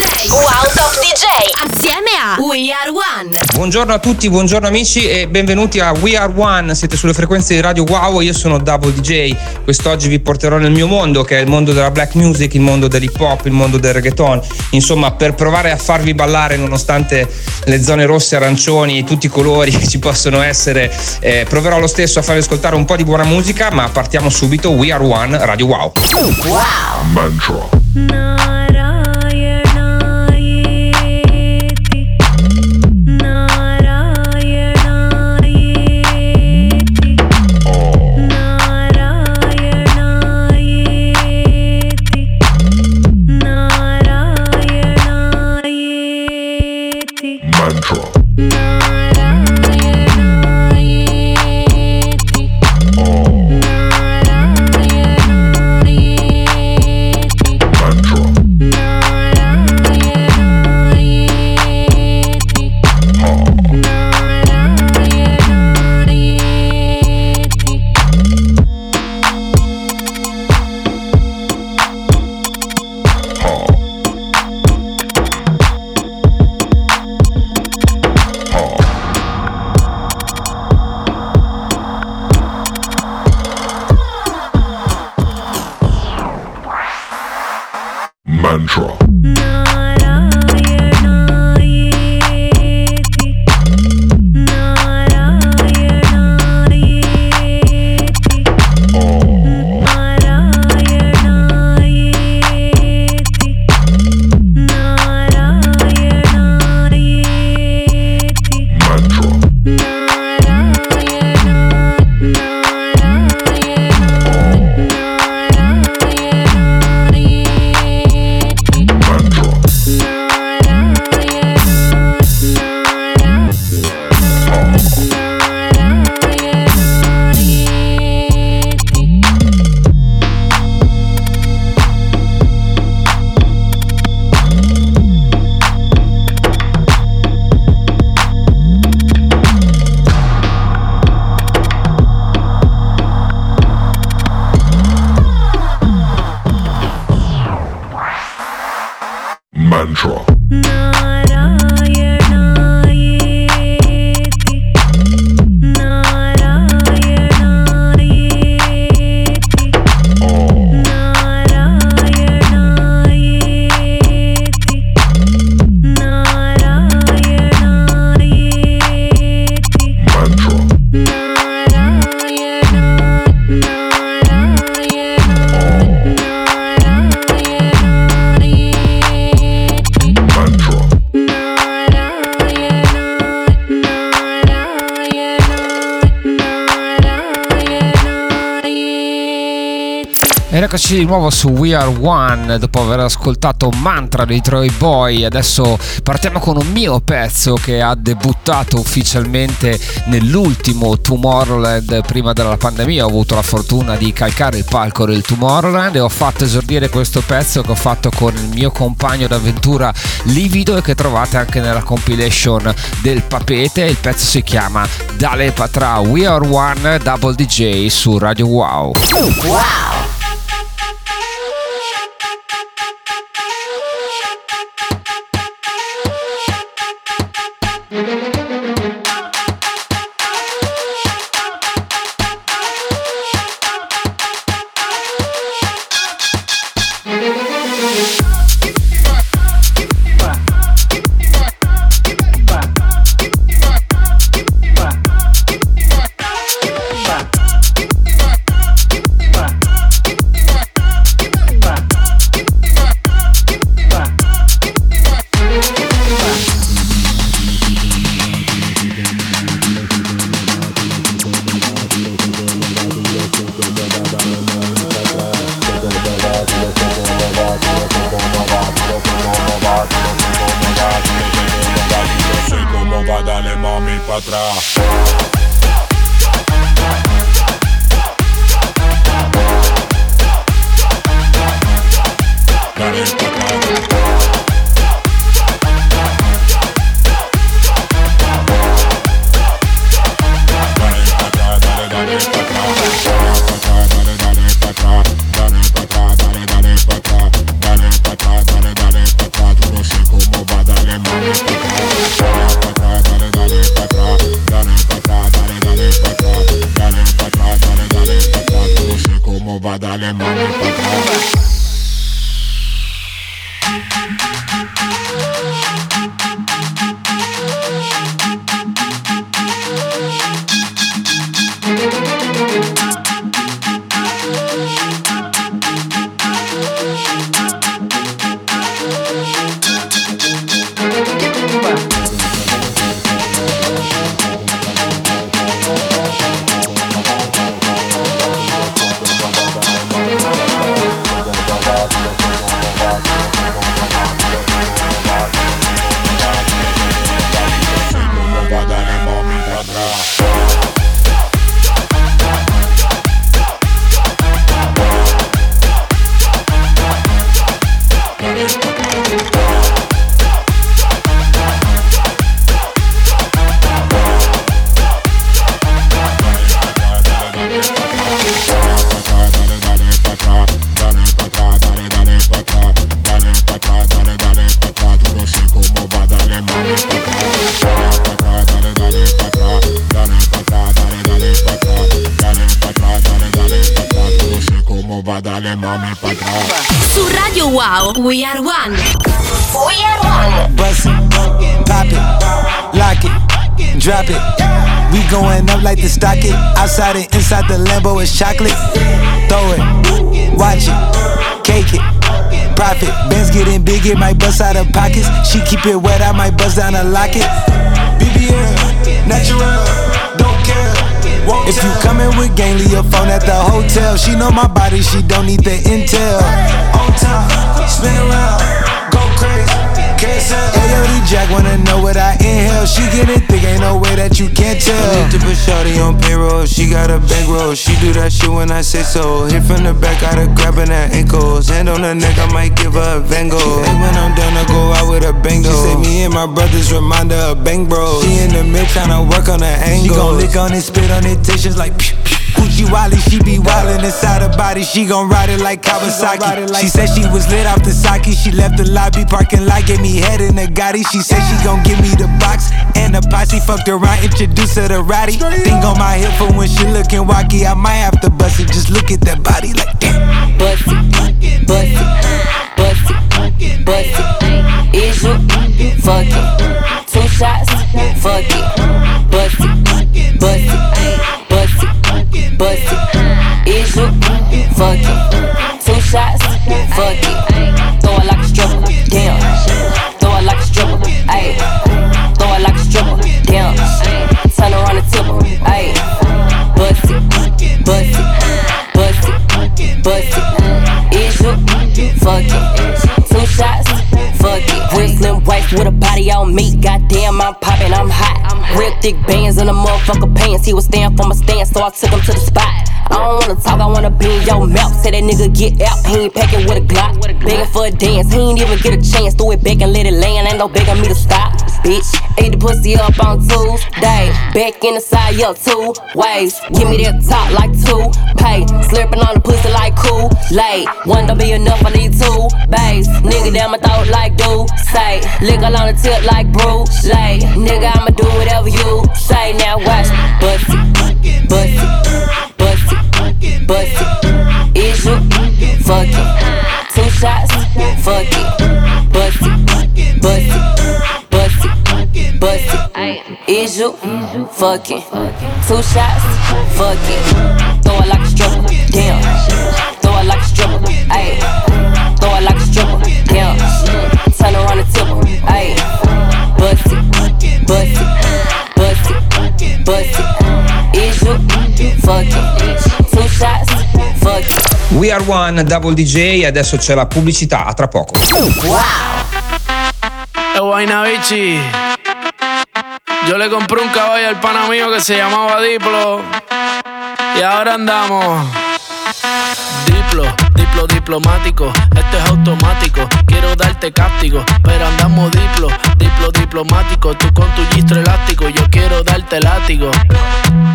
DJ. Wow Top DJ assieme a We Are One. Buongiorno a tutti, buongiorno amici e benvenuti a We Are One. Siete sulle frequenze di Radio Wow, io sono Double DJ. Quest'oggi vi porterò nel mio mondo, che è il mondo della black music, il mondo dell'hip hop, il mondo del reggaeton. Insomma, per provare a farvi ballare nonostante le zone rosse, arancioni, tutti i colori che ci possono essere, proverò lo stesso a farvi ascoltare un po' di buona musica, ma partiamo subito. We Are One, Radio Wow. Wow. Mantra. Di nuovo su We Are One dopo aver ascoltato Mantra dei Troy Boy. Adesso partiamo con un mio pezzo che ha debuttato ufficialmente nell'ultimo Tomorrowland prima della pandemia. Ho avuto la fortuna di calcare il palco del Tomorrowland e ho fatto esordire questo pezzo che ho fatto con il mio compagno d'avventura Livido e che trovate anche nella compilation del Papete. Il pezzo si chiama Dale Patra. We Are One, Double DJ su Radio Wow. Wow. le mani patate. We are one. We are one. Bust it, pop it, lock it, drop it. We going up like the stock it. Outside and inside the Lambo is chocolate. Throw it, watch it, cake it, profit. Benz getting big, it might bust out of pockets. She keep it wet, I might bust down a locket. BBL, natural, don't care. If you coming with gang, leave your phone at the hotel. She know my body, she don't need the intel. On top, spin around, go crazy, can't sell. Ayo, the Jack wanna know what I inhale. She getting thick, ain't no way that you can't tell. I need to put shawty on payroll, she got a bankroll. She do that shit when I say so. Hit from the back, gotta grabbin' her ankles. Hand on her neck, I might give her a Van Gogh. And when I'm done, I go out with a bang though. She say me and my brothers remind her of bang bros. She in the mid, tryna work on her angles. She gon' lick on it, spit on it. Like Gucci Wally, she be wildin' inside her body. She gon' ride it like Kawasaki. She said she was lit off the sake. She left the lobby parking lot, gave me head in a Gotti. She said she gon' give me the box and the posse. Fucked around, introduced her to Roddy. Think on my hip for when she lookin' wacky. I might have to bust it, just look at that body like damn. Bust it, bust it, bust it, bust it. Is you, fuck it. Two shots, fuck it. Bust it, bust it. Bust it, is you, fuck it. Two shots, fuck it. Throw it like a stripper, damn. Throw it like a stripper, ayy. Throw it like a stripper, damn. Turn around the tipper, ayy. Bust it, bust it, bust it, bust it. Is you, fuck it. Two shots, fuck it. Whistling wife with a body on me, goddamn, I'm poppin', I'm hot. Real thick bands in the motherfucker pants. He was staying for my stance, so I took him to the spot. I don't wanna talk, I wanna be in your mouth. Said that nigga get out, he ain't packing with a Glock. Begging for a dance, he ain't even get a chance. Threw it back and let it land, ain't no begging me to stop. Bitch, ate the pussy up on Tuesday. Back in the side, yo, two ways. Give me that top like two pay. Slurping on the pussy like Kool-Aid. One don't be enough, I need two bass. Nigga down my throat like do say. Liquor on the tip like brulee. Nigga, I'ma do whatever you say now, watch me. Bust it, bust it, bust it, bust it. Is you, fuck it. Two shots, fuck it. Bust it, bust it, bust it, bust it. Is you, fuck it. Two shots, fuck it. Throw it like a stripper, damn. Throw it like a stripper, ayy. Throw it like a stripper, damn. Turn around the tipper, ayy. Bust it, bust it. We Are One, Double DJ, adesso c'è la pubblicità, a tra poco. Wow. Guayna Bichi. Yo le compré un caballo al pana mío que se llamaba Diplo. Y ahora andamos. Diplo. Diplo diplomático, esto es automático. Quiero darte castigo, pero andamos diplo. Diplo diplomático, tú con tu gistro elástico. Yo quiero darte látigo.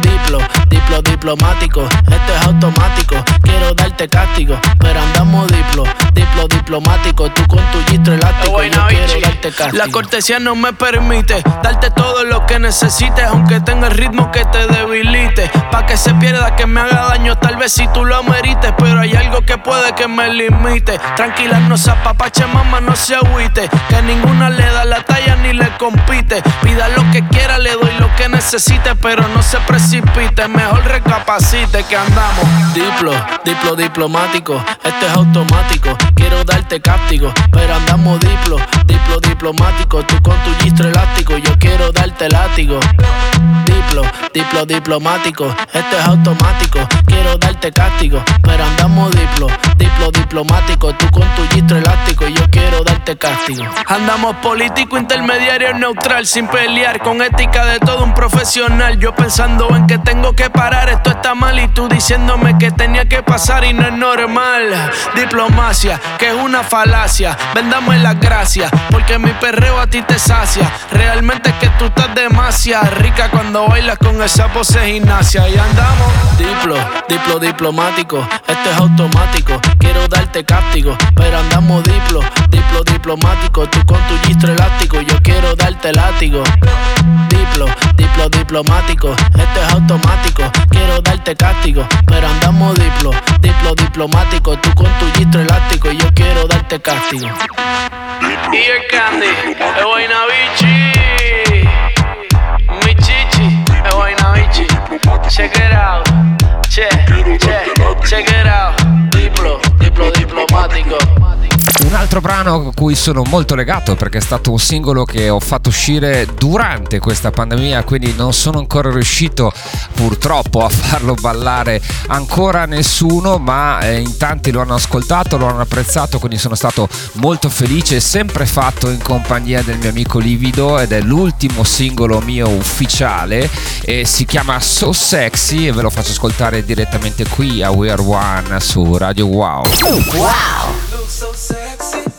Diplo, diplo diplomático, esto es automático. Quiero darte castigo, pero andamos diplo. Diplo diplomático, tú con tu gistro elástico. Yo quiero darte te castigo. La cortesía no me permite darte todo lo que necesites, aunque tenga el ritmo que te debilite. Pa' que se pierda, que me haga daño, tal vez si tú lo amerites, pero hay algo que puede que me limite. Tranquila, no se apapache, mamá, no se agüite, que ninguna le da la talla ni le compite. Pida lo que quiera, le doy lo que necesite, pero no se precipite, mejor recapacite que andamos. Diplo, diplomático, este es automático, quiero darte castigo, pero andamos diplo, diplomático, tú con tu gistro elástico, yo quiero darte látigo. Diplo, diplomático, este es automático, quiero darte castigo, pero andamos diplo, diplomático, tú con tu gistro elástico, yo quiero darte castigo. Andamos político, intermediario, neutral, sin pelear, con ética de todo un profesional. Yo pensando en que tengo que parar, esto está mal, y tú diciéndome que tenía que pasar y no es normal. Diplomacia, que es una falacia, vendame las gracias, porque mi perreo a ti te sacia. Realmente es que tú estás demasiado rica cuando bailas con esa pose de gimnasia. Y andamos diplo, diplomático, esto es automático, quiero darte castigo, pero andamos diplo, diplomático, tú con tu gistro elástico, yo quiero darte látigo. Diplo, diplomático, esto es automático, quiero darte castigo, pero andamos diplo, diplomático, tú con tu gistro elástico, yo quiero darte castigo. Y el candy, el guaynabichi, mi chichi, el guaynabichi. Check it out, check it out. Diplo, diplomatico. Un altro brano a cui sono molto legato, perché è stato un singolo che ho fatto uscire durante questa pandemia, quindi non sono ancora riuscito purtroppo a farlo ballare ancora nessuno, ma in tanti lo hanno ascoltato, lo hanno apprezzato, quindi sono stato molto felice. Sempre fatto in compagnia del mio amico Livido, ed è l'ultimo singolo mio ufficiale e si chiama So Sexy, e ve lo faccio ascoltare direttamente qui a We Are One su Radio Wow. Wow.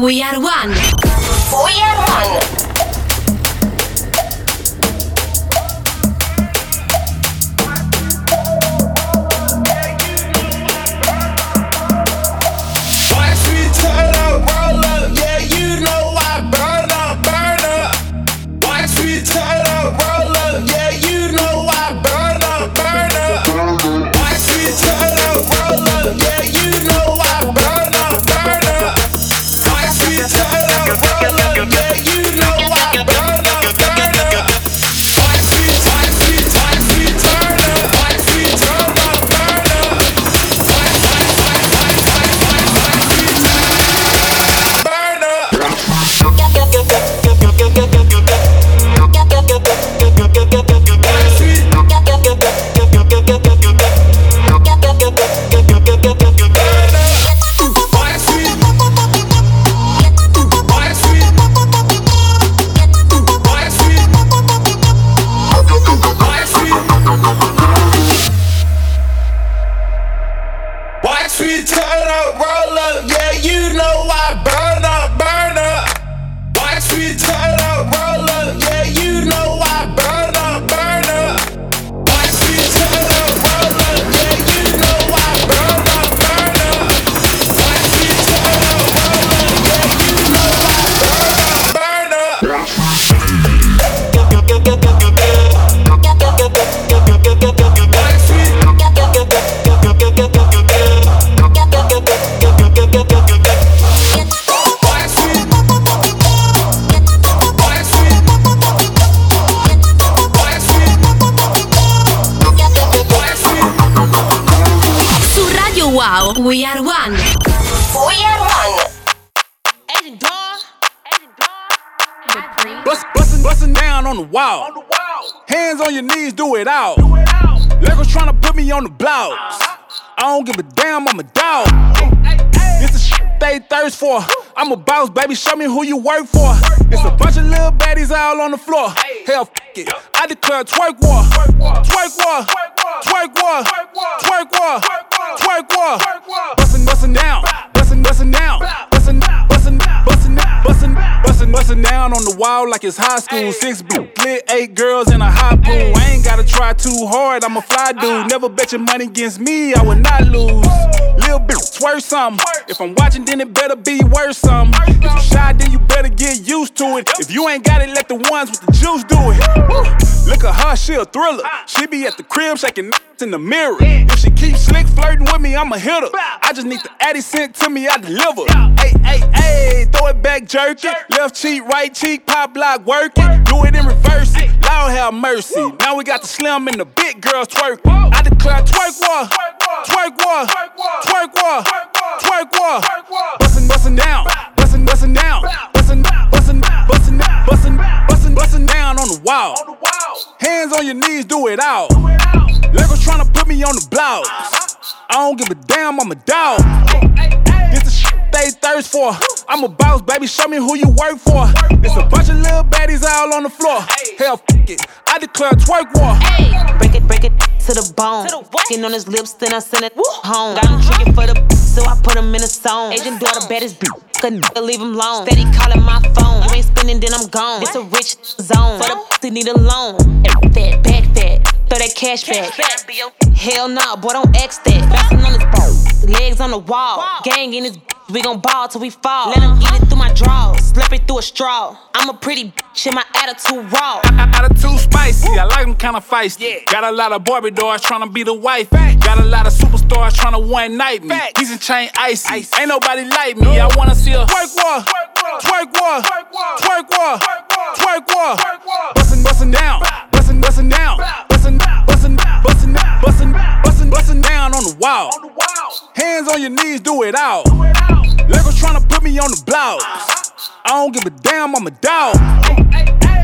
We are one. We are one. Watch me turn up, roll up, yeah, you know I burn up, burn up. Watch me turn up, roll up, yeah, you know I burn up. Wow, We Are One. We Are One. Agent Dawn. Bustin' down on the wall. Hands on your knees, do it all. Legos trying to put me on the blouse. I don't give a damn, I'm a dog. This is shit they thirst for. I'm a boss, baby, show me who you work for. It's a bunch of little baddies all on the floor. Hell, fuck it, I declare twerk war. Twerk war, twerk war, twerk war, twerk war. Bustin' down, bustin' down, bustin' down, bustin' down on the wall like it's high school. 6 blue, lit 8 girls in a hot pool. I ain't gotta try too hard, I'm a fly dude. Never bet your money against me, I would not lose. Lil' bitch, twerk something. If I'm watching, then it better be worth something. If you shy, then you better get used to it. If you ain't got it, let the ones with the juice do it. Look at her, she a thriller. She be at the crib shaking in the mirror. If she keeps slick flirting with me, I'ma hit her. I just need the Addy sent to me, I deliver. Hey, hey, hey, throw it back, jerk it. Left cheek, right cheek, pop lock, work it. Do it in reverse it. Lord have mercy. Now we got the slim and the big girls twerking. I declare twerk war, twerk war, twerk war, twerk war. Bustin' down, bustin' down, bustin' down, bustin' down on the wall. Hands on your knees, do it all. Legos tryna put me on the blouse. I don't give a damn, I'm a dog. This is shit they thirst for. I'm a boss, baby, show me who you work for. It's a bunch of little baddies all on the floor. Hell, fuck it, I declare twerk war. Break it to the bone. Fucking on his lips, then I send it home. Got him tricking for the so I put him in a song. Agent door the baddest bitch. Leave him alone. Steady calling my phone. You ain't spending, then I'm gone. It's a rich zone. For the they need a loan. Fat, back fat. Throw that cash back. Hell nah, boy, don't X that. Bouncing on his boat. Legs on the wall. Gang in his bitch, we gon' ball till we fall. Let him eat it through my drawers. Slip it through a straw. I'm a pretty bitch and my attitude raw. Attitude spicy. I like them kinda feisty. Got a lot of Barbie dolls tryna be the wife. Got a lot of superstars tryna one night me. He's in chain icy. Ain't nobody like me. I wanna see a twerk war. Twerk war. Twerk war. Twerk war. Bustin' down. Bustin' down. Bustin' down on the wall. Hands on your knees, do it all. Legos tryna put me on the blouse. I don't give a damn, I'm a dog.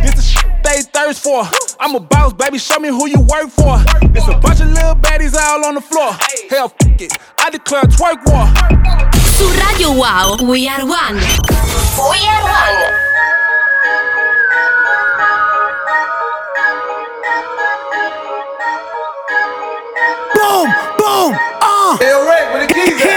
This is shit they thirst for. I'm a boss, baby, show me who you work for. It's a bunch of little baddies all on the floor. Hell, fuck it, I declare twerk war. Su Radio Wow, We Are One. We Are One. Boom, Hear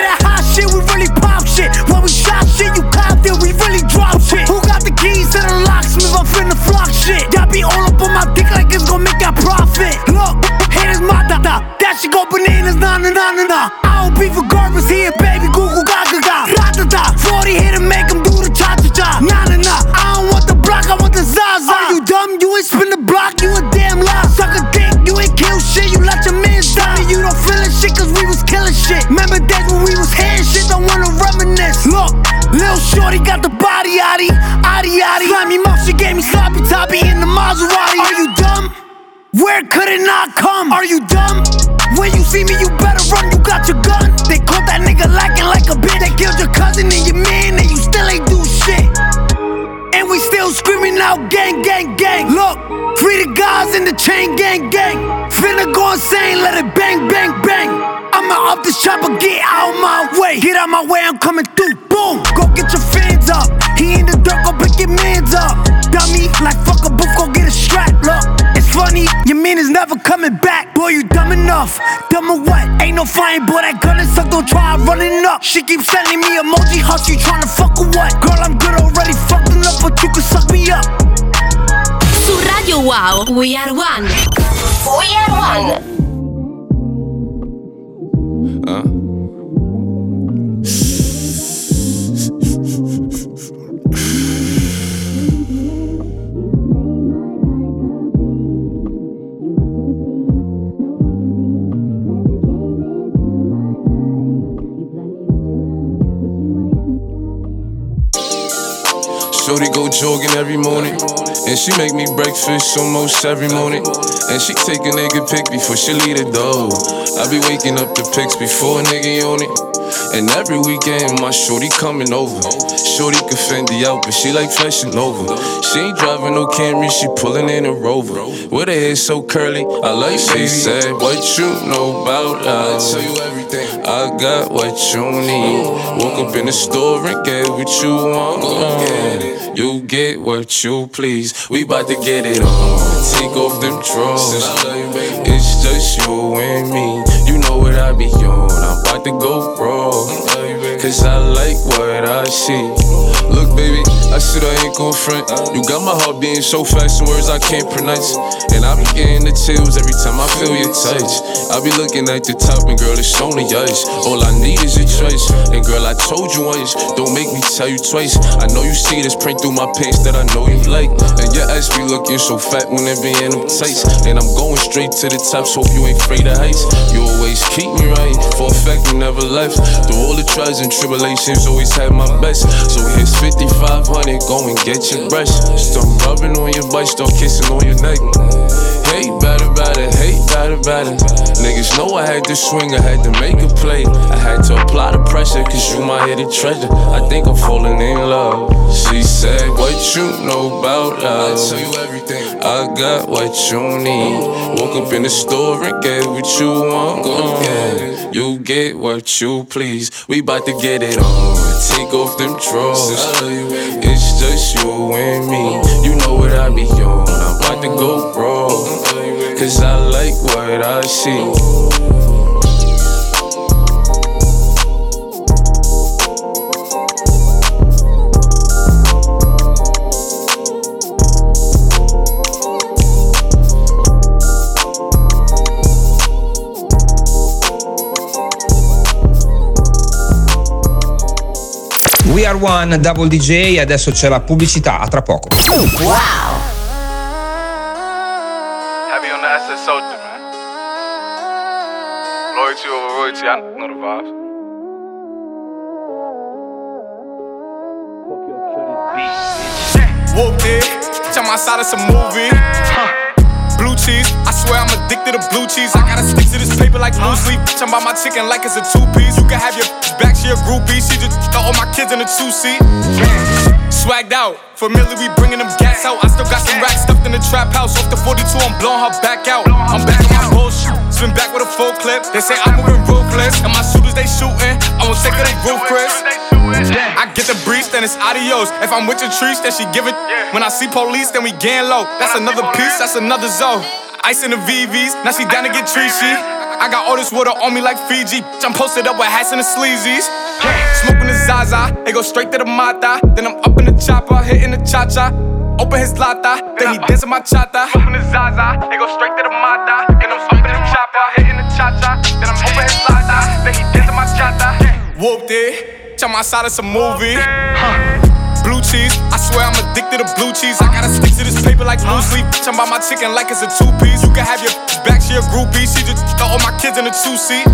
that hot shit, we really pop shit. When we shop shit, you copped it, we really drop shit. Who got the keys to the locksmith? I'm finna flock shit. Got be all up on my dick like it's gon' make that profit. Look, haters my da-da. That shit go bananas, na-na-na-na-na. I don't be for garbage here, baby, Google gaga-ga. Ra-da-da, 40 here to make them do the cha-cha-cha. Na-na-na, I don't want the block, I want the zaza. Are you dumb? You ain't spin the block, you a damn lie. Suck a dick, you ain't kill shit, you let your man die. You don't feel it shit cause we was killing shit. Remember days when we was head shit, don't wanna reminisce. Look, Lil Shorty got the body, oddy. Slimy mouth, she gave me sloppy toppy in the Maserati. Are you dumb? Where could it not come? Are you dumb? When you see me, you better run, you got your gun. They caught that nigga lacking like a bitch. They killed your cousin and your man and you still ain't do shit. And we still screaming out gang, gang, gang. Look, free the guys in the chain, gang, gang. Finna go insane, let it bang, bang, bang. I'ma up this chopper, get out my way. Get out my way, I'm coming through, boom. Go get your fans up. He in the dirt, go pick your mans up. Dummy, like fuck a booth, go get a strap, look. It's funny, your man is never coming back. Boy, you dumb enough, dumb or what? Ain't no flying, boy, that gun is suck, don't try running up. She keeps sending me emoji hugs, you tryna fuck or what? Girl, I'm good already, fucking up. But you can suck me up. Su Radio Wow, We Are One. We Are One. Shorty go jogging every morning, and she make me breakfast almost every morning. And she take a nigga pic before she leave the door. I be waking up the pics before a nigga on it. And every weekend my shorty coming over. Shorty can Fendi out, but she like Fashion Nova. She ain't driving no Camry, she pulling in a Rover. With her hair so curly, I like she said. What you know about us? I tell you everything. I got what you need. Woke up in the store and get what you want. Get it. You get what you please. We bout to get it on. Take off them drawers. It's just you and me. You know what I be on. I'm bout to go raw. Cause I like what I see. Look, baby. I said I ain't gon' front. You got my heart beating so fast, some words I can't pronounce. And I be getting the chills every time I feel your touch. I be looking at the top and girl, it's only ice. All I need is your choice. And girl, I told you once, don't make me tell you twice. I know you see this print through my pants that I know you like. And your ass be looking so fat when it be in them tights. And I'm going straight to the top, so hope you ain't afraid of heights. You always keep me right, for a fact you never left. Through all the trials and tribulations, always had my best. So here's 5500. Go and get your brush. Start rubbing on your butt, start kissing on your neck. Hate better, better, hate better, better. Niggas know I had to swing, I had to make a play. I had to apply the pressure, cause you my hidden treasure. I think I'm falling in love. She said, what you know about us? I tell you everything. I got what you need. Woke up in the store and get what you want. Go get it. You get what you please. We bout to get it on. Take off them drawers. It's just you and me. You know what I be on. I'm about to go raw. Cause I like what I see. We Are One, Double DJ, adesso c'è la pubblicità, a tra poco. Wow! Heavy on the asset soldier, man. Loyalty over royalty, I know the vibes. Whooped it, bitch, on my side of some movie. Blue cheese, I swear I'm addicted to blue cheese. I gotta stick to this paper like blue sleep. Bitch, I'm by my chicken like it's a two-piece. You can have your back, she a groupie. She just all my kids in a two-seat. Swagged out, familiar, we bringing them gas out. I still got some racks stuffed in the trap house. Off the 42, I'm blowing her back out. I'm back on my bullshit. Spin back with a full clip. They say I'm moving ruthless. And my shooters, they shooting. I won't take her, they roof, Chris. I get the breeze, then it's adios. If I'm with your trees, then she give it. When I see police, then we gang low. That's another piece, that's another zone. Ice in the VVs, now she down to get treachy. I got all this water on me like Fiji. I'm posted up with hats and the sleazies. Smoking the Zaza, it go straight to the Mata. Then I'm up in the chopper, hitting the cha-cha. Open his lata, then he dancing my chata. Smoking the Zaza, it go straight to the Mata. Then I'm up in the chopper, hitting the cha-cha. Then I'm open his lata, then he dancing my chata. Whooped it, check my side, it's a movie. Blue cheese, I swear I'm addicted to blue cheese. I gotta stick to this paper like blue sleep. Bitch, I'm by my chicken like it's a two-piece. You can have your back, she a groupie. She just all my kids in a two-seat.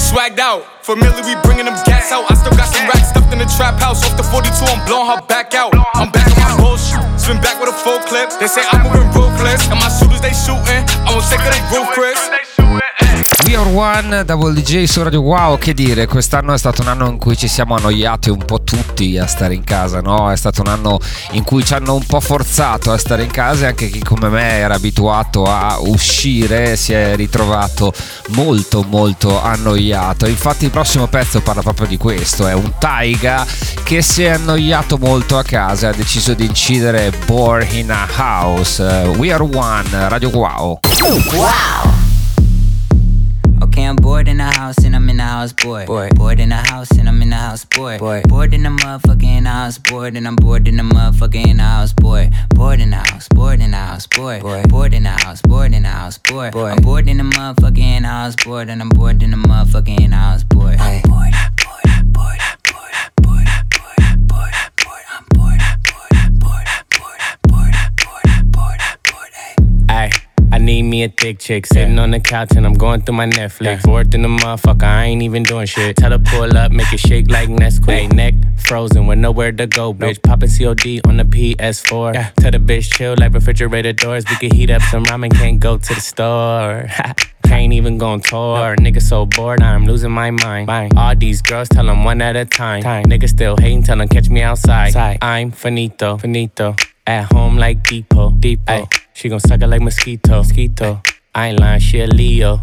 Swagged out, familiar, we bringing them gas out. I still got some racks stuffed in the trap house. Off the 42, I'm blowing her back out. I'm back on my bullshit. Spin back with a full clip. They say I'm moving ruthless. And my shooters, they shooting. I won't take her, they roof, Chris. We Are One, Double DJ su Radio Wow. Che dire, quest'anno è stato un anno in cui ci siamo annoiati un po' tutti a stare in casa, no? È stato un anno in cui ci hanno un po' forzato a stare in casa e anche chi come me era abituato a uscire si è ritrovato molto molto annoiato. Infatti il prossimo pezzo parla proprio di questo, è un Taiga che si è annoiato molto a casa e ha deciso di incidere Born in a House. We Are One, Radio Wow. Wow. Okay, I'm bored in the house and I'm in the house, bored. Bored in the house and I'm in the house, bored. Bored in the motherfucker in the house, bored. And I'm bored in the motherfucker in the house, bored. Bored in the house, bored in the house, bored. Bored in the house, bored in the house, bored. I'm bored in the motherfucker in the house, bored. And I'm bored in the motherfucker in the house, bored. I'm bored, bored, bored, bored, bored, bored, bored, bored. I'm bored, bored, bored, bored, bored, bored, bored. Ay. I need me a thick chick, sitting on the couch and I'm going through my Netflix. Bored in the motherfucker, I ain't even doing shit. Tell her pull up, make it shake like Nesquik. Neck frozen with nowhere to go, bitch. Poppin' COD on the PS4. Tell the bitch chill like refrigerator doors. We can heat up some ramen, can't go to the store. Ain't even gon' tour. Nigga so bored, I'm losing my mind. All these girls, tell them one at a time. Nigga still hating, tell them catch me outside. I'm finito, finito. At home like Depot. Ay, she gon' suck it like mosquito. I ain't lying, she a Leo.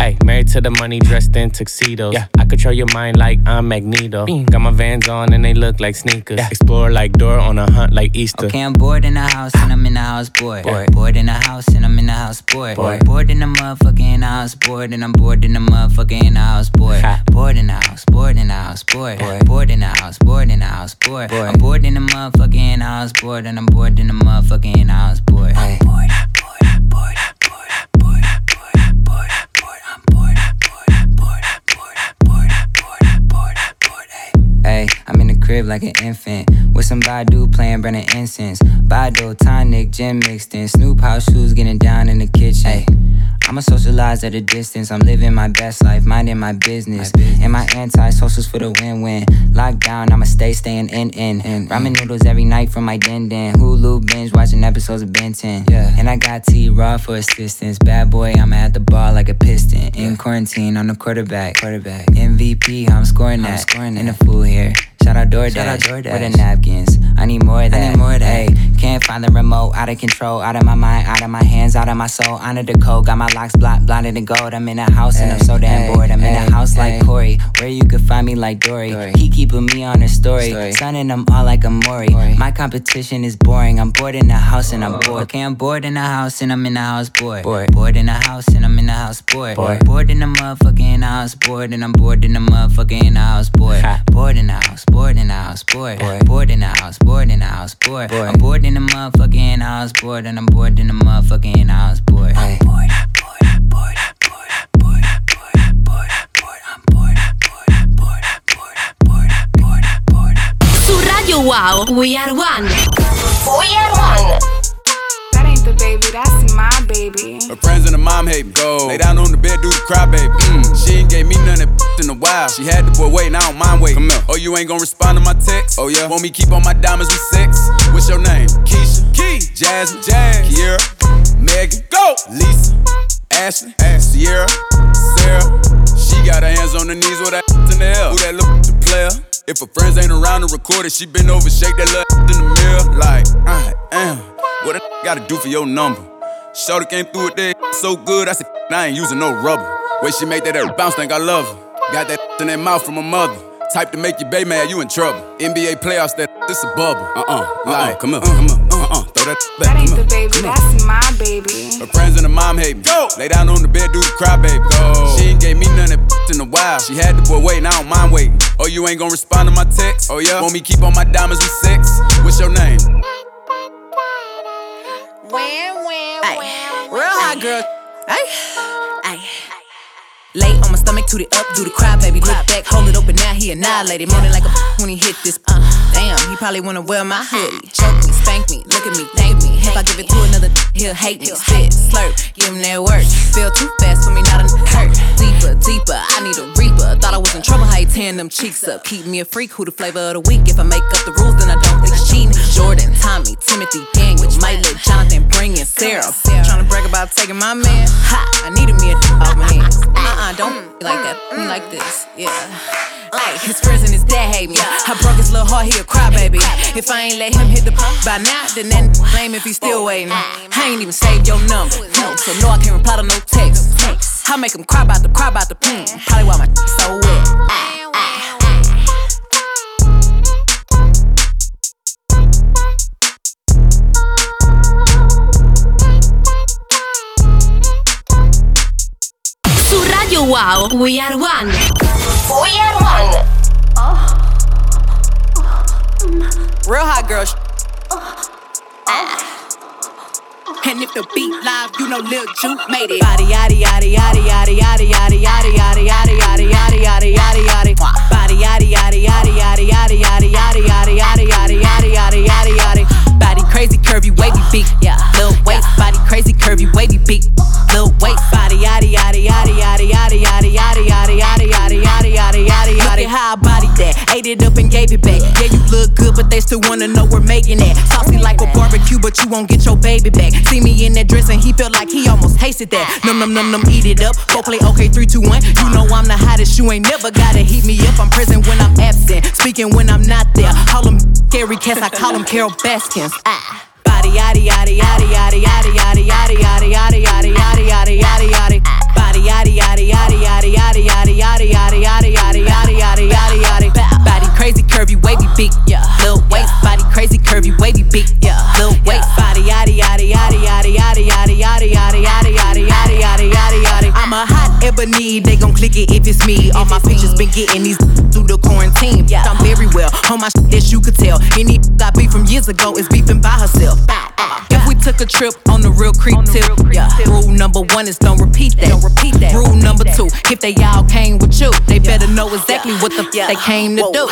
Ay, married to the money, dressed in tuxedos. Yeah. I control your mind like I'm Magneto. Got my Vans on and they look like sneakers. Yeah. Explore like Dora on a hunt like Easter. Okay, I'm bored in the house and I'm in the house bored. Yeah. Bored in the house and I'm in the house bored. Bored in the motherfucking house bored and I'm bored in the motherfucking house bored. Bored in the house, bored in the house bored. Bored in the house, bored in the house bored. I'm bored in the motherfucking house bored and I'm bored in the motherfucking house bored. I'm bored. Ayy, I'm in the crib like an infant with some Badu playing, burning incense. Bado, tonic, gin mixed in. Snoop house shoes getting down in the kitchen. Ayy, I'ma socialize at a distance. I'm living my best life, minding my business. And my anti-socials for the win-win. Lockdown, I'ma staying in. Ramen noodles every night from my den. Hulu binge watching episodes of Ben 10. Yeah. And I got T-Raw for assistance. Bad boy, I'ma at the ball like a piston. In quarantine, I'm the quarterback. MVP, I'm scoring that. In the fool here. Shout out DoorDash. With the napkins. I need more of that. Ayy, can't find the remote. Out of control. Out of my mind. Out of my hands. Out of my soul. Honor the code. Got my locks blocked. Blinded in gold. I'm in a house and I'm so damn bored. I'm in a house like Corey. Where you could find me like Dory. He keeping me on her story. Sunning them all like a Maury. My competition is boring. I'm bored in the house and I'm bored. Okay, I'm bored in the house and I'm in the house bored. Bored in the house and I'm in the house bored. Bored in the motherfucking house bored. And I'm bored in the motherfucking house bored. Bored in the house, bored in the house, bored. Bored in the house, bored in the house, bored. I'm bored in the motherfucking house, bored. And I'm bored in the motherfucking house, bored. I'm bored, bored, bored, bored, bored, bored, bored, bored. I'm bored, bored, bored, bored, bored, bored. Su Radio Wow, we are one. We are one. That ain't the baby, that's my baby. Her friends and her mom hate me. Go lay down on the bed, do the cry, baby. She ain't gave me none of that in a while. She had the boy waiting, I don't mind waiting. Oh, you ain't gon' respond to my text? Oh, yeah. Want me keep on my diamonds with sex? What's your name? Keisha, Key, Jasmine, Jazz, Kiera, Megan, Go, Lisa, Ashley, Sierra, Sarah. She got her hands on her knees with that in the hell. Who that little player? If her friends ain't around to record it, she been over, shake that little in the mirror. Like, I am. What I gotta do for your number? Shorty came through with that so good, I said, I ain't using no rubber. Way she make that bounce, think I love her. Got that in that mouth from her mother. Type to make your bae mad, you in trouble. NBA playoffs, that this a bubble. Come on. Throw that back. That ain't the baby, that's my baby. Her friends and her mom hate me. Go lay down on the bed, do the cry, baby. Go. She ain't gave me none of that in a while. She had the boy waiting, I don't mind waiting. Oh, you ain't gon' respond to my text? Oh, yeah. Want me keep on my diamonds with sex? What's your name? When. Real hot girl. Ay. Lay on my stomach, toot it up, do the cry, baby. Look back, hold it open, now he annihilated. Moaning like a when he hit this. Damn, he probably wanna wear my hoodie. Choke me, spank me, look at me, thank me. If I give it to another, he'll hate me. Sit, slurp, give him that work. Feel too fast for me, not a hurt. Deeper, I need a reaper. Thought I was in trouble, how he tearing them cheeks up. Keep me a freak, who the flavor of the week? If I make up the rules, then I don't think it's cheating. Jordan, Tommy, Timothy, Daniel, Milo, Jonathan, bringing Sarah. Tryna brag about taking my man. Ha, I needed me a off my hands. Don't be like that, be like this, yeah. Ay, his friends and his dad hate me. I broke his little heart, he a crybaby. If I ain't let him hit the pump by now, then that blame if he still waiting. I ain't even saved your number, so no, I can't reply to no text. I make him cry about the pain. Probably why my so wet. Radio Wow, we are one. We are one. Real hot girl. And if the beat live, you know Lil Juke made it. Body yaddy yaddy yaddy yaddy yaddy yaddy yaddy yaddy yaddy yaddy yaddy yaddy yaddy yaddy. Body yaddy yaddy yaddy yaddy yaddy yaddy yaddy yaddy yaddy yaddy yaddy yaddy yaddy yaddy. Body crazy curvy wavy beat, yeah. Lil waist body crazy curvy wavy beat. Lil waist body yaddy yaddy yaddy yaddy yaddy yaddy yaddy yaddy yaddy yaddy yaddy yaddy yaddy. Look at how I bodied that, ate it up and gave it back. Yeah, you look good, but they still wanna know we're making that. Saucy like a barbecue, but you won't get your baby back. See me in that dress and he felt like he almost tasted that. Num num num num, eat it up. Go play okay 3, 2, 1. You know I'm the hottest. You ain't never gotta heat me up. I'm present when I'm absent, speaking when I'm not there. Call 'em scary cats. I call 'em Carol Baskins. Ah. Body yaddy yaddy yaddy yaddy yaddy yaddy yaddy yaddy yaddy yaddy yaddy yaddy yaddy yaddy. Body yaddy yaddy yaddy yaddy yaddy yaddy yaddy yaddy yaddy yaddy yaddy yaddy yaddy. Body crazy curvy wavy big, yeah. Little waist. Body crazy curvy wavy big, yeah. Little waist. Body yaddy yaddy yaddy yaddy yaddy yaddy yaddy yaddy yaddy yaddy yaddy yaddy yaddy yaddy. I'm a hot ebony. They gon' click it if it's me. All my pictures been getting these through the quarantine. I'm very well on my shit that you could tell. Any I beat from years ago is beefing by herself. If we took a trip on the real creep tip, yeah. Rule number 1 is don't repeat that. Rule number 2, if they all came with you, they better know exactly what the f they came to do.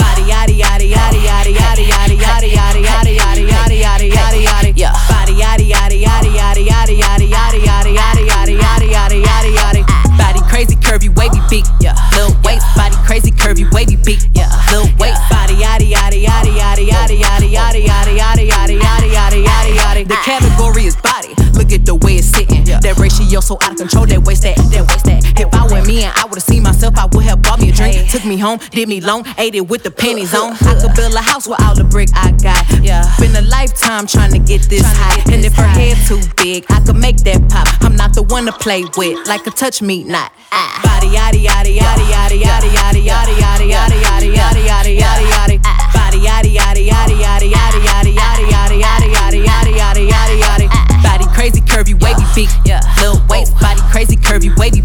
Body yaddy yaddy yaddy yaddy yaddy yaddy yaddy yaddy yaddy yaddy yaddy yaddy yaddy yaddy. Body yaddy yaddy yaddy yaddy yaddy yaddy yaddy yaddy yaddy yaddy yaddy yaddy yaddy. Body crazy curvy wavy big, yeah. Little waist. Body crazy curvy wavy big, yeah. Little waist. Body yaddy yaddy yaddy yaddy yaddy yaddy yaddy yaddy yaddy yaddy yaddy yaddy yaddy yaddy. The category is body. Look at the way it's sitting. That ratio so out of control. That waist that. That waist that. If I were me and I would've seen myself, I would have bought me a drink. Took me home, did me long, ate it with the pennies on. I could build a house with all the brick I got. Spend a lifetime trying to get this high. And if her head too big, I could make that pop. I'm not the one to play with, like a touch me not. Body yaddy yaddy yaddy yaddy yaddy yaddy yaddy yaddy yaddy yaddy yaddy yaddy yaddy yaddy. Body yaddy yaddy yaddy yaddy yaddy yaddy yaddy yaddy yaddy yaddy yaddy yaddy yaddy. Body crazy curvy wavy big, little waist. Body crazy curvy wavy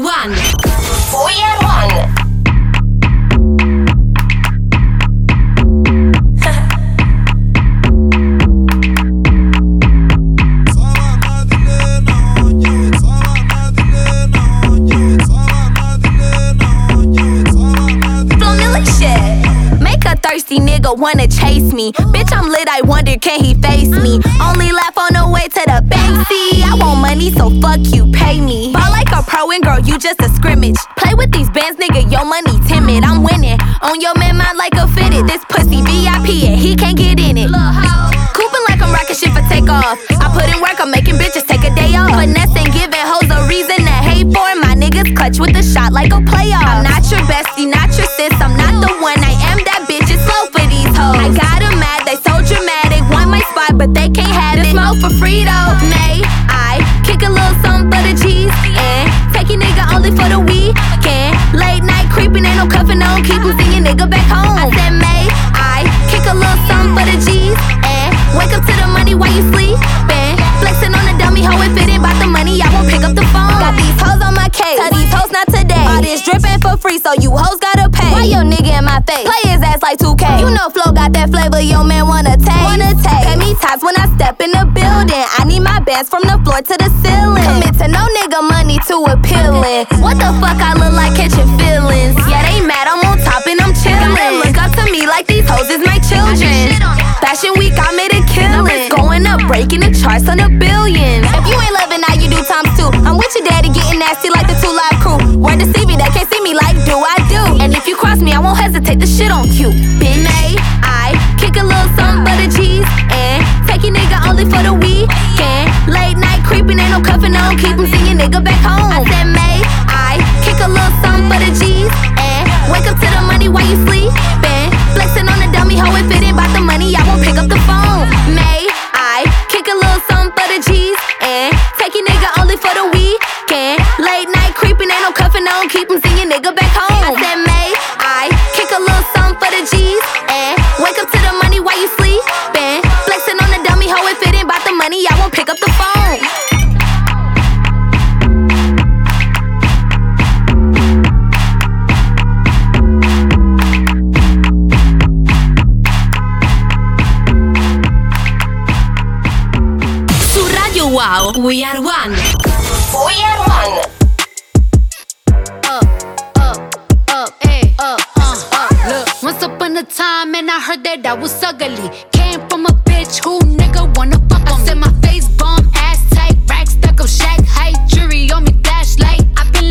One. We Are One. Thirsty nigga wanna chase me. Bitch, I'm lit, I wonder can he face me. Only laugh on the way to the backseat. I want money, so fuck you, pay me. Ball like a pro and girl, you just a scrimmage. Play with these bands, nigga, your money timid. I'm winning, on your man mind like a fitted. This pussy VIP and he can't get in it. Coopin' like I'm rockin' shit for takeoff. I put in work, I'm making bitches take a day off. Finesse and giving hoes a reason to hate for. My niggas clutch with a shot like a playoff. I'm not your bestie, not your sis, I'm not the one, I am that bitch. I got them mad, they so dramatic. Want my spot, but they can't have it. Smoke for free though. May I kick a little something for the G's? And take your nigga only for the weekend. Late night creeping, ain't no cuffing on. Keep him singing, nigga back home. I said, may I kick a little something for the G's? And wake up to the money while you sleepin'. Flexin' on the dummy hoe and fitting bout the money, I won't pick up the phone. Got these hoes on my case, tell these hoes not today. All this drippin' for free, so you hoes gotta pay. Why your nigga in my face? Play his ass like 2K. You know Flo got that flavor, your man wanna taste. Pay me tops when I step in the building. I need my bands from the floor to the ceiling. Commit to no nigga money too appealing. What the fuck I look like catching feelings? Yeah, they mad, I'm on top and I'm chillin'. Gotta look up to me like these hoes is my children. Fashion week, I made a killin'. Going up, breaking the charts on the billions. If you ain't loving, now you do times 2. I'm with your daddy, getting nasty like the 2 Live crew. Word to see me, they can't see me like do I do. And if you cross me, I won't hesitate to shit on you. Bitch, may I kick a little something for the G's? And take your nigga only for the weekend. Late night creeping, ain't no cuffing on. Keep him seeing nigga back home. I said, may I kick a little something for the G's? And wake up to the money while you sleepin'. Flexin' on the dummy hoe and fittin' bout the money, I won't pick up the phone. May I kick a little something for the G's? And take your nigga only for the weekend. Late night creepin', ain't no cuffin' on. Keep him seeing nigga back home. I said, may I kick a little something for the G's? And wake up to the money while you sleepin'. Flexin' on the dummy hoe and fittin' bout the money, I won't pick up the phone. Wow, We Are One. We Are One. Look, once upon a time, and I heard that I was ugly. Came from a bitch who nigga wanna fuck on me. I said my face bomb, ass tight, rack stuck up, shack height, jewelry on me, flashlight. I feel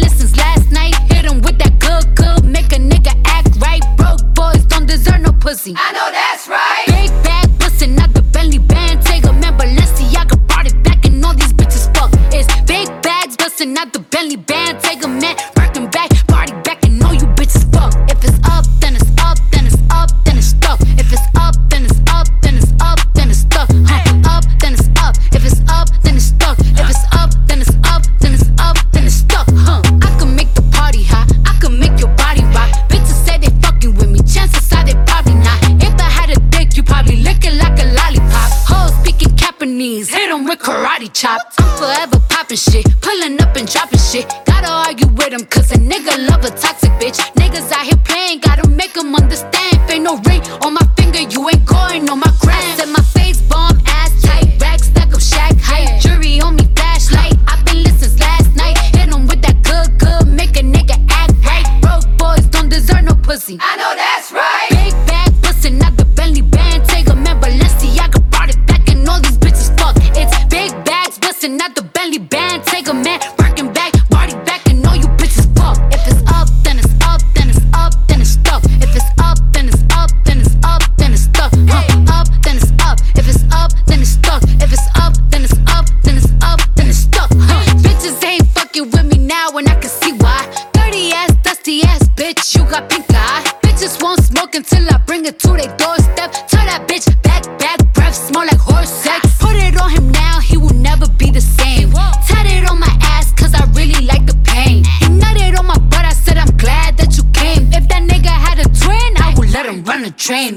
Megaman, working back, party back, and all you bitches fuck. If it's up, then it's up, then it's up, then it's stuck. If it's up, then it's up, then it's up, then it's stuck. Huh, up, then it's up. If it's up, then it's stuck. If it's up, then it's up, then it's up, then it's stuck. Huh, I can make the party hot, I can make your body rock. Bitches say they fucking with me, chances are they probably not. If I had a dick, you probably licking like a lollipop. Hoes speaking Japanese, hit 'em with karate chops. I'm forever popping shit, pulling up and dropping shit. Gotta argue with 'em, cause a nigga love a toxic bitch. Niggas out here playing, gotta make 'em understand. If ain't no ring on my finger, you ain't going on my gram. I said my face bomb, ass tight, rack stack up shack height. Jury on me, flashlight, I've been lit since last night. Hit 'em with that good, good, make a nigga act right. Broke boys don't deserve no pussy, I know that's right. Big bag pussy, not the Bentley band. Take a man, Balenciaga brought it back and all these bitches fuck. It's big bags bustin', not the Bentley band. Take a man, working back, party back, and all you bitches fuck. If it's up, then it's up, then it's up, then it's stuck. If it's up, then it's up, then it's up, then it's stuck. Huh, up, then it's up. If it's up, then it's stuck. If it's up, then it's up, then it's up, then it's stuck. Huh, bitches ain't fucking with me now, and I can see why. Dirty ass, dusty ass, bitch, you got pink eye. Bitches won't smoke until I bring it to their doorstep. Tell that bitch back, back, breath, smell like horse sex. Put it on him now, he will never be the same. Tatted on my ass, cause I really like the pain. He nutted on my butt, I said I'm glad that you came. If that nigga had a twin, I would let him run a train.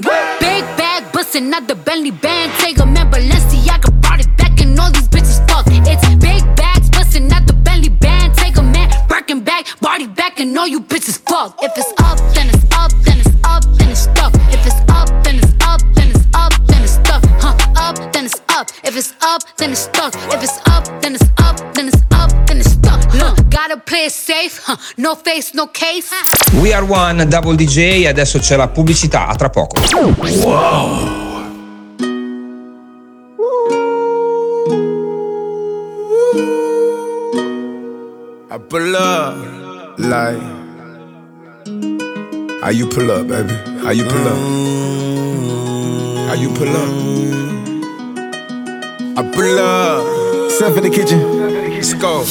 Big bag bustin', not the Bentley band. Take a man, Balenciaga brought it back and all these bitches fuck. It's big bags bustin', not the Bentley band. Take a man, working back, body back and all you bitches fuck. If it's up, then it's up, then it's up, then it's stuck. If it's up, then it's up, then it's up, then it's stuck. Huh, up, then it's up. If it's up, then it's stuck. If it's up, then it's up, then it's up, then it's stuck. Huh, gotta play it safe, huh, no face, no case. We Are One, Double DJ, adesso c'è la pubblicità, a tra poco. Wow! I pull up, like, how you pull up, baby? How you pull up? How you pull up? I pull up. Step in the kitchen. Let's go.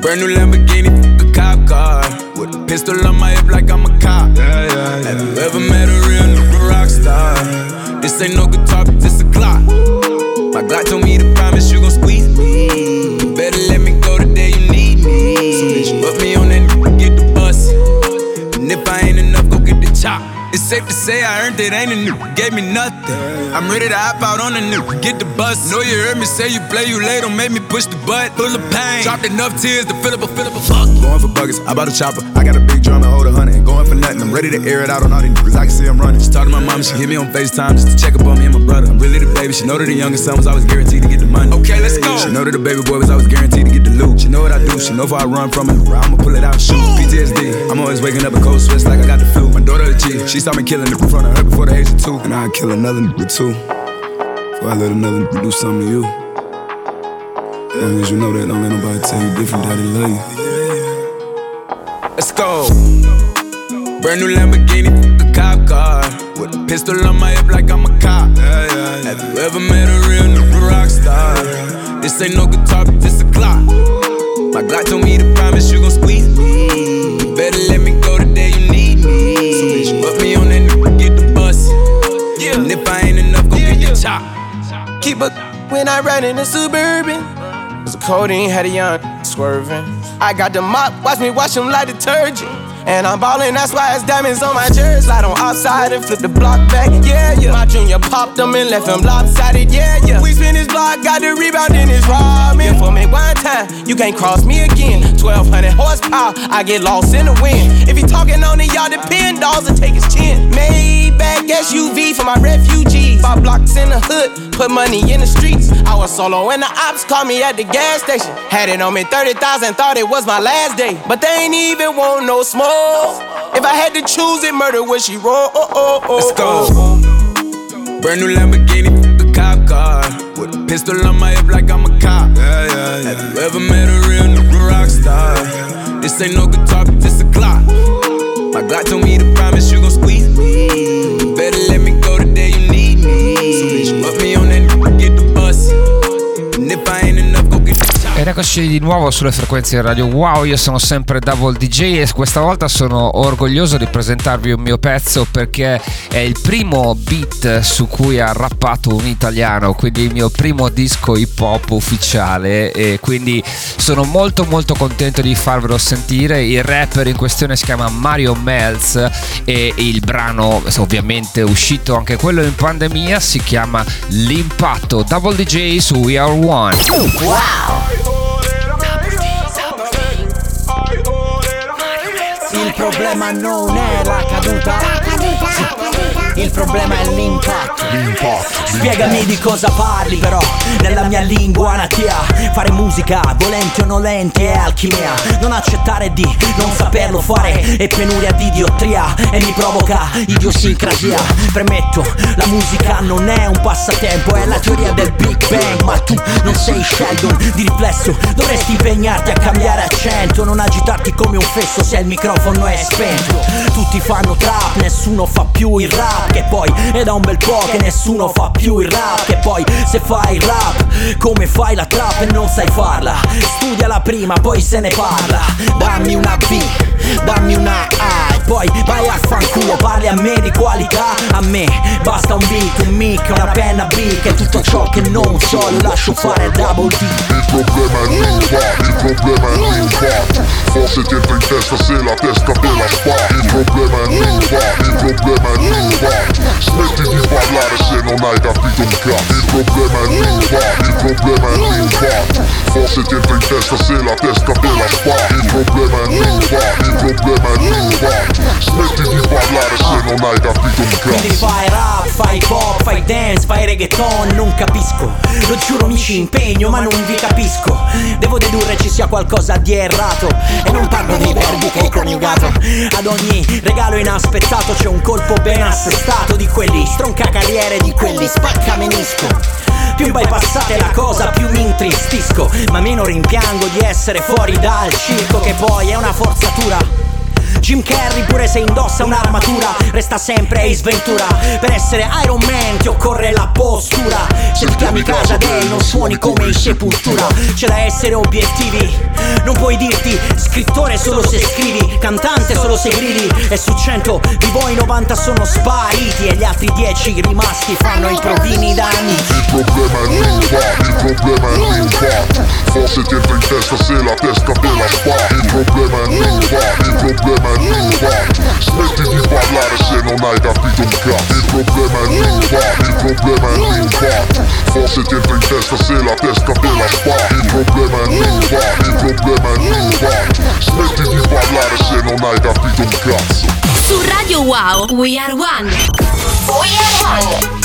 Brand new Lamborghini, a cop car. With a pistol on my hip like I'm a cop. Yeah. Have you ever met a real new rock star? This ain't no guitar, but this a clock. My Glock told me to promise you gon' squeeze me. You better let me go the day you need me. So bitch, put me on that and get the bus. And if I ain't enough, go get the chop. It's safe to say I earned it, ain't a nigga gave me nothing. I'm ready to hop out on a nigga, get the bus. Know you heard me say you play, you late, don't make me push the butt. Full of pain, dropped enough tears to fill up a fuck. Going for buggers, I bought a chopper. I got a big drum and hold 100. Ain't going for nothing, I'm ready to air it out on all these niggas. I can see I'm running. She talked to my mama, she hit me on FaceTime just to check up on me and my brother. I'm really the baby, she know that the youngest son was always guaranteed to get the money. Okay, let's go. She know that the baby boy was always guaranteed to get the loot. She know what I do, she know if I run from it, I'ma pull it out and shoot. PTSD, I'm always waking up in cold sweats like I got the flu. My daughter a G, she saw me killing in front of her before the age of 2. And I'd kill another nigga too, before I let another nigga do something to you. As long as you know that, don't let nobody tell you different, daddy love you. Let's go. Brand new Lamborghini, a cop car. With a pistol on my hip like I'm a cop. Have you ever met a real nigga rock star? This ain't no guitar, but this a clock. My Glock told me to promise you gon' squeeze me. You better let me go the day you need me. So bitch, put me on that nigga, get the bus. Yeah. And if I ain't enough, go get the chop. Keep up when I ride in the Suburban. Cause the codeine had a young swerving. I got the mop, watch me wash them like detergent. And I'm ballin', that's why it's diamonds on my jersey. Slide on outside and flip the block back, yeah. My junior popped them and left him lopsided, yeah. We spin this block, got the rebound and it's robbing. For me one time, you can't cross me again. 1200 horsepower, I get lost in the wind. If he talking on it, y'all depend, dolls will take his chin. Maybach SUV for my refugees. 5 blocks in the hood, put money in the streets. I was solo and the ops called me at the gas station. Had it on me 30,000, thought it was my last day. But they ain't even want no smoke. If I had to choose it, murder would she roll? Oh. Let's go. Brand new Lamborghini, a cop car. With a pistol on my hip like I'm a cop. Yeah. Have you ever met a real nigga rock star? This ain't no guitar, but this a clock. My Glock told me to promise you gon' squeeze me. You better let me go the day you need me. So bitch, put me on that nigga, get the bus. And if I ain't enough, go get the chop. Era eccoci di nuovo sulle frequenze di Radio Wow, io sono sempre Double DJ e questa volta sono orgoglioso di presentarvi un mio pezzo perché è il primo beat su cui ha rappato un italiano, quindi il mio primo disco hip hop ufficiale e quindi sono molto contento di farvelo sentire. Il rapper in questione si chiama Mario Melz e il brano, ovviamente uscito anche quello in pandemia, si chiama L'impatto. Double DJ su We Are One. Wow! Il problema non è la caduta, il problema è l'impatto. Spiegami di cosa parli però, nella mia lingua natia. Fare musica, volenti o nolenti, è alchimia. Non accettare di non saperlo fare è penuria di idiotria e mi provoca idiosincrasia. Premetto, la musica non è un passatempo, è la teoria del Big Bang. Ma tu non sei Sheldon, di riflesso dovresti impegnarti a cambiare accento. Non agitarti come un fesso se il microfono è spento. Tutti fanno trap, nessuno fa più il rap. Che poi è da un bel po' che nessuno fa più il rap. Che poi se fai il rap come fai la trap e non sai farla. Studiala prima poi se ne parla. Dammi una B, dammi una A e poi vai a fanculo. Parli a me di qualità, a me basta un beat, un mic, una penna B. Che tutto ciò che non so lo lascio fare Double D. Il problema è l'impatto, il problema è l'impatto. Forse ti entra in testa se la testa te la spara. Il problema è l'impatto, il problema è l'impatto. Smetti di parlare se non hai capito un cazzo. Il problema è l'impatto, il problema è l'impatto. Forse ti entra in testa se la testa te la spara. Il problema è l'impatto, il problema è l'impatto. Smetti di parlare se non hai capito un cazzo. Quindi fai rap, fai pop, fai dance, fai reggaeton, non capisco. Lo giuro mi ci impegno ma non vi capisco. Devo dedurre ci sia qualcosa di errato. E non parlo di verbi che hai coniugato. Ad ogni regalo inaspettato c'è un colpo ben assestato. Stato di quelli stroncacariere, di quelli spaccamenisco. Più bypassate la cosa più mi intristisco, ma meno rimpiango di essere fuori dal circo. Che poi è una forzatura. Jim Carrey pure se indossa un'armatura resta sempre Ace Ventura. Per essere Iron Man ti occorre la postura. Se ti chiami Casa Dei non suoni come in Sepoltura. C'è da essere obiettivi, non puoi dirti scrittore solo se scrivi, cantante solo se gridi. E su 100 di voi 90 sono spariti e gli altri 10 rimasti fanno i provini da amici. Il problema è l'impatto, il problema è l'impatto. Forse ti entra in testa se la testa te la spara. Il problema è l'impatto, il problema è l'impatto. Smetti di parlare se non hai capito un cazzo. Il problema è l'impatto, il problema è l'impatto. Forse ti entra in testa se la testa te la spara. Il problema è l'impatto, il problema è l'impatto. Smetti di parlare se non hai capito un cazzo. Su Radio Wow, We Are One. We Are One.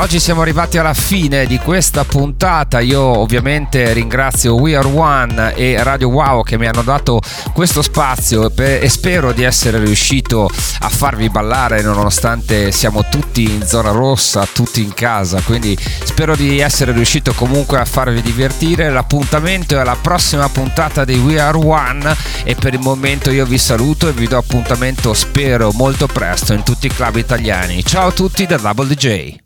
oggi siamo arrivati alla fine di questa puntata. Io ovviamente ringrazio We Are One e Radio Wow che mi hanno dato questo spazio e spero di essere riuscito a farvi ballare, nonostante siamo tutti in zona rossa, tutti in casa, quindi spero di essere riuscito comunque a farvi divertire. L'appuntamento è alla prossima puntata di We Are One e per il momento io vi saluto e vi do appuntamento, spero molto presto, in tutti i club italiani. Ciao a tutti da Double DJ.